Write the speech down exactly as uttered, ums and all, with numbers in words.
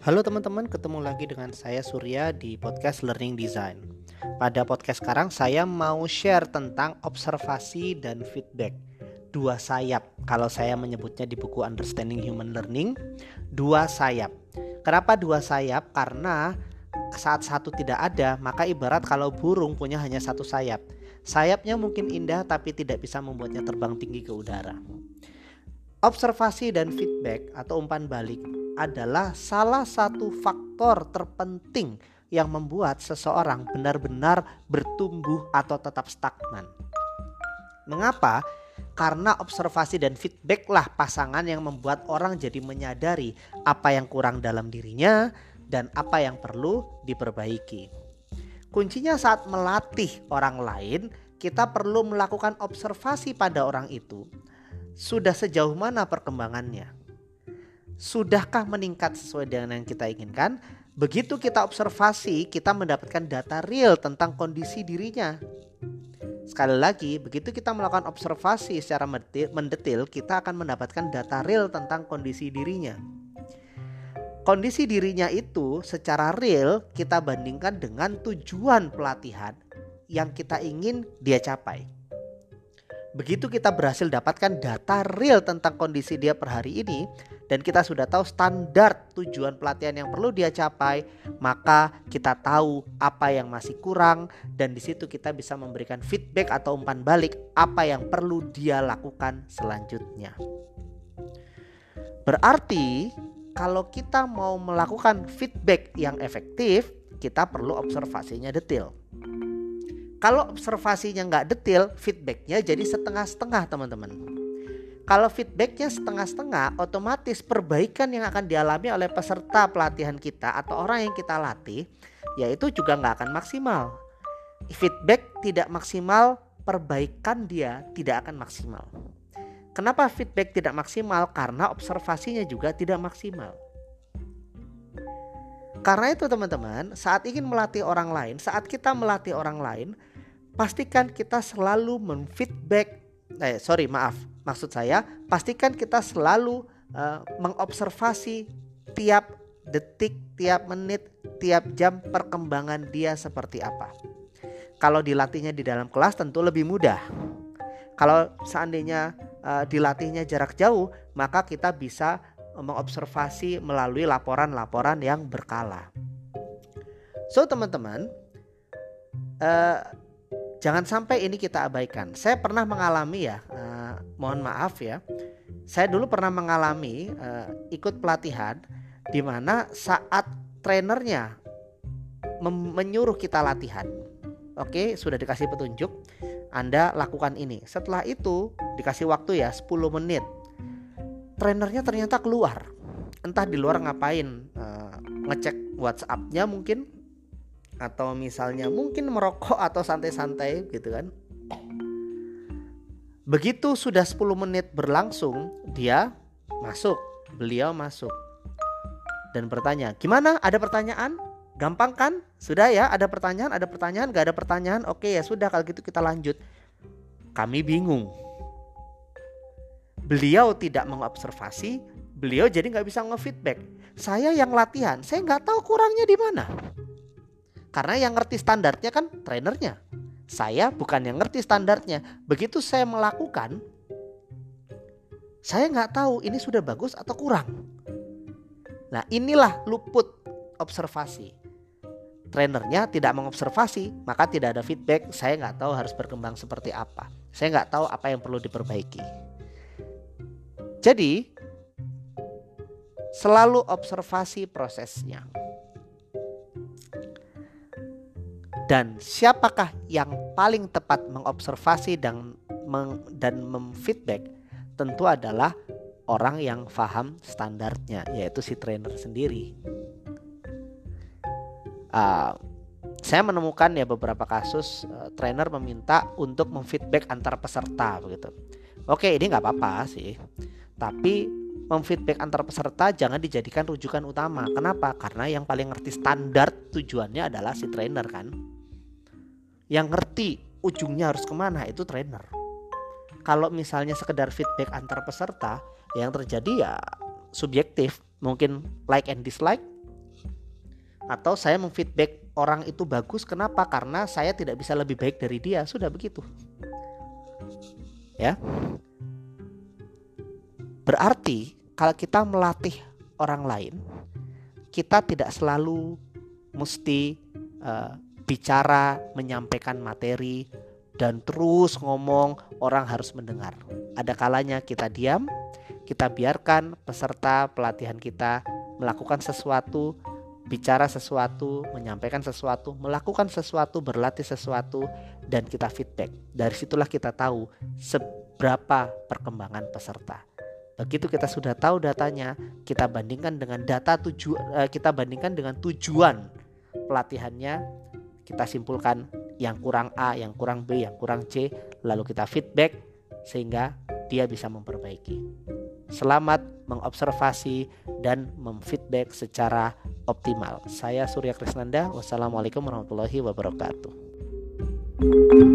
Halo teman-teman, ketemu lagi dengan saya Surya di podcast Learning Design. Pada podcast sekarang saya mau share tentang observasi dan feedback. Dua sayap, kalau saya menyebutnya di buku Understanding Human Learning, dua sayap. Kenapa dua sayap? Karena saat satu tidak ada, maka ibarat kalau burung punya hanya satu sayap. Sayapnya mungkin indah tapi tidak bisa membuatnya terbang tinggi ke udara. Observasi dan feedback atau umpan balik adalah salah satu faktor terpenting yang membuat seseorang benar-benar bertumbuh atau tetap stagnan. Mengapa? Karena observasi dan feedbacklah pasangan yang membuat orang jadi menyadari apa yang kurang dalam dirinya dan apa yang perlu diperbaiki. Kuncinya saat melatih orang lain, kita perlu melakukan observasi pada orang itu. Sudah sejauh mana perkembangannya? Sudahkah meningkat sesuai dengan yang kita inginkan? Begitu kita observasi, kita mendapatkan data real tentang kondisi dirinya. Sekali lagi, begitu kita melakukan observasi secara mendetil, kita akan mendapatkan data real tentang kondisi dirinya. Kondisi dirinya itu secara real kita bandingkan dengan tujuan pelatihan yang kita ingin dia capai. Begitu kita berhasil dapatkan data real tentang kondisi dia per hari ini dan kita sudah tahu standar tujuan pelatihan yang perlu dia capai, maka kita tahu apa yang masih kurang dan di situ kita bisa memberikan feedback atau umpan balik apa yang perlu dia lakukan selanjutnya. Berarti kalau kita mau melakukan feedback yang efektif, kita perlu observasinya detail. Kalau observasinya nggak detail, feedbacknya jadi setengah-setengah teman-teman. Kalau feedbacknya setengah-setengah, otomatis perbaikan yang akan dialami oleh peserta pelatihan kita atau orang yang kita latih, yaitu juga nggak akan maksimal. Feedback tidak maksimal, perbaikan dia tidak akan maksimal. Kenapa feedback tidak maksimal? Karena observasinya juga tidak maksimal. Karena itu teman-teman, saat ingin melatih orang lain, saat kita melatih orang lain, pastikan kita selalu memfeedback, eh, sorry maaf, maksud saya, pastikan kita selalu uh, mengobservasi tiap detik, tiap menit, tiap jam perkembangan dia seperti apa. Kalau dilatihnya di dalam kelas tentu lebih mudah. Kalau seandainya uh, dilatihnya jarak jauh, maka kita bisa mengobservasi melalui laporan-laporan yang berkala. So teman-teman, eh, jangan sampai ini kita abaikan. Saya pernah mengalami ya, eh, mohon maaf ya. Saya dulu pernah mengalami eh, ikut pelatihan di mana saat trainernya mem- menyuruh kita latihan. Oke, sudah dikasih petunjuk, Anda lakukan ini. Setelah itu dikasih waktu ya sepuluh menit. Trainernya ternyata keluar, entah di luar ngapain, ngecek WhatsApp-nya mungkin, atau misalnya mungkin merokok atau santai-santai gitu kan. Begitu sudah sepuluh menit berlangsung, dia masuk, beliau masuk dan bertanya, gimana? Ada pertanyaan? Gampang kan? Sudah ya? Ada pertanyaan? Ada pertanyaan? Gak ada pertanyaan? Oke ya sudah, kalau gitu kita lanjut. Kami bingung. Beliau tidak mengobservasi, beliau jadi nggak bisa ngefeedback. Saya yang latihan, saya nggak tahu kurangnya di mana. Karena yang ngerti standarnya kan trainernya. Saya bukan yang ngerti standarnya. Begitu saya melakukan, saya nggak tahu ini sudah bagus atau kurang. Nah inilah luput observasi. Trainernya tidak mengobservasi, maka tidak ada feedback. Saya nggak tahu harus berkembang seperti apa. Saya nggak tahu apa yang perlu diperbaiki. Jadi, selalu observasi prosesnya. Dan siapakah yang paling tepat mengobservasi dan, meng, dan memfeedback? Tentu adalah orang yang paham standarnya, yaitu si trainer sendiri. Uh, saya menemukan ya beberapa kasus uh, trainer meminta untuk memfeedback antar peserta, begitu. Oke, ini nggak apa-apa sih. Tapi memfeedback antar peserta jangan dijadikan rujukan utama. Kenapa? Karena yang paling ngerti standar tujuannya adalah si trainer kan. Yang ngerti ujungnya harus kemana itu trainer. Kalau misalnya sekedar feedback antar peserta, yang terjadi ya subjektif. Mungkin like and dislike, atau saya memfeedback orang itu bagus, kenapa? Karena saya tidak bisa lebih baik dari dia, sudah begitu. Ya. Berarti kalau kita melatih orang lain, kita tidak selalu mesti uh, bicara, menyampaikan materi dan terus ngomong, orang harus mendengar. Ada kalanya kita diam, kita biarkan peserta pelatihan kita melakukan sesuatu, bicara sesuatu, menyampaikan sesuatu, melakukan sesuatu, berlatih sesuatu, dan kita feedback. Dari situlah kita tahu seberapa perkembangan peserta. Begitu kita sudah tahu datanya, kita bandingkan dengan data tujuan, kita bandingkan dengan tujuan pelatihannya, kita simpulkan yang kurang A, yang kurang B, yang kurang C, lalu kita feedback sehingga dia bisa memperbaiki. Selamat mengobservasi dan memfeedback secara optimal. Saya Surya Krisnanda. Wassalamualaikum warahmatullahi wabarakatuh.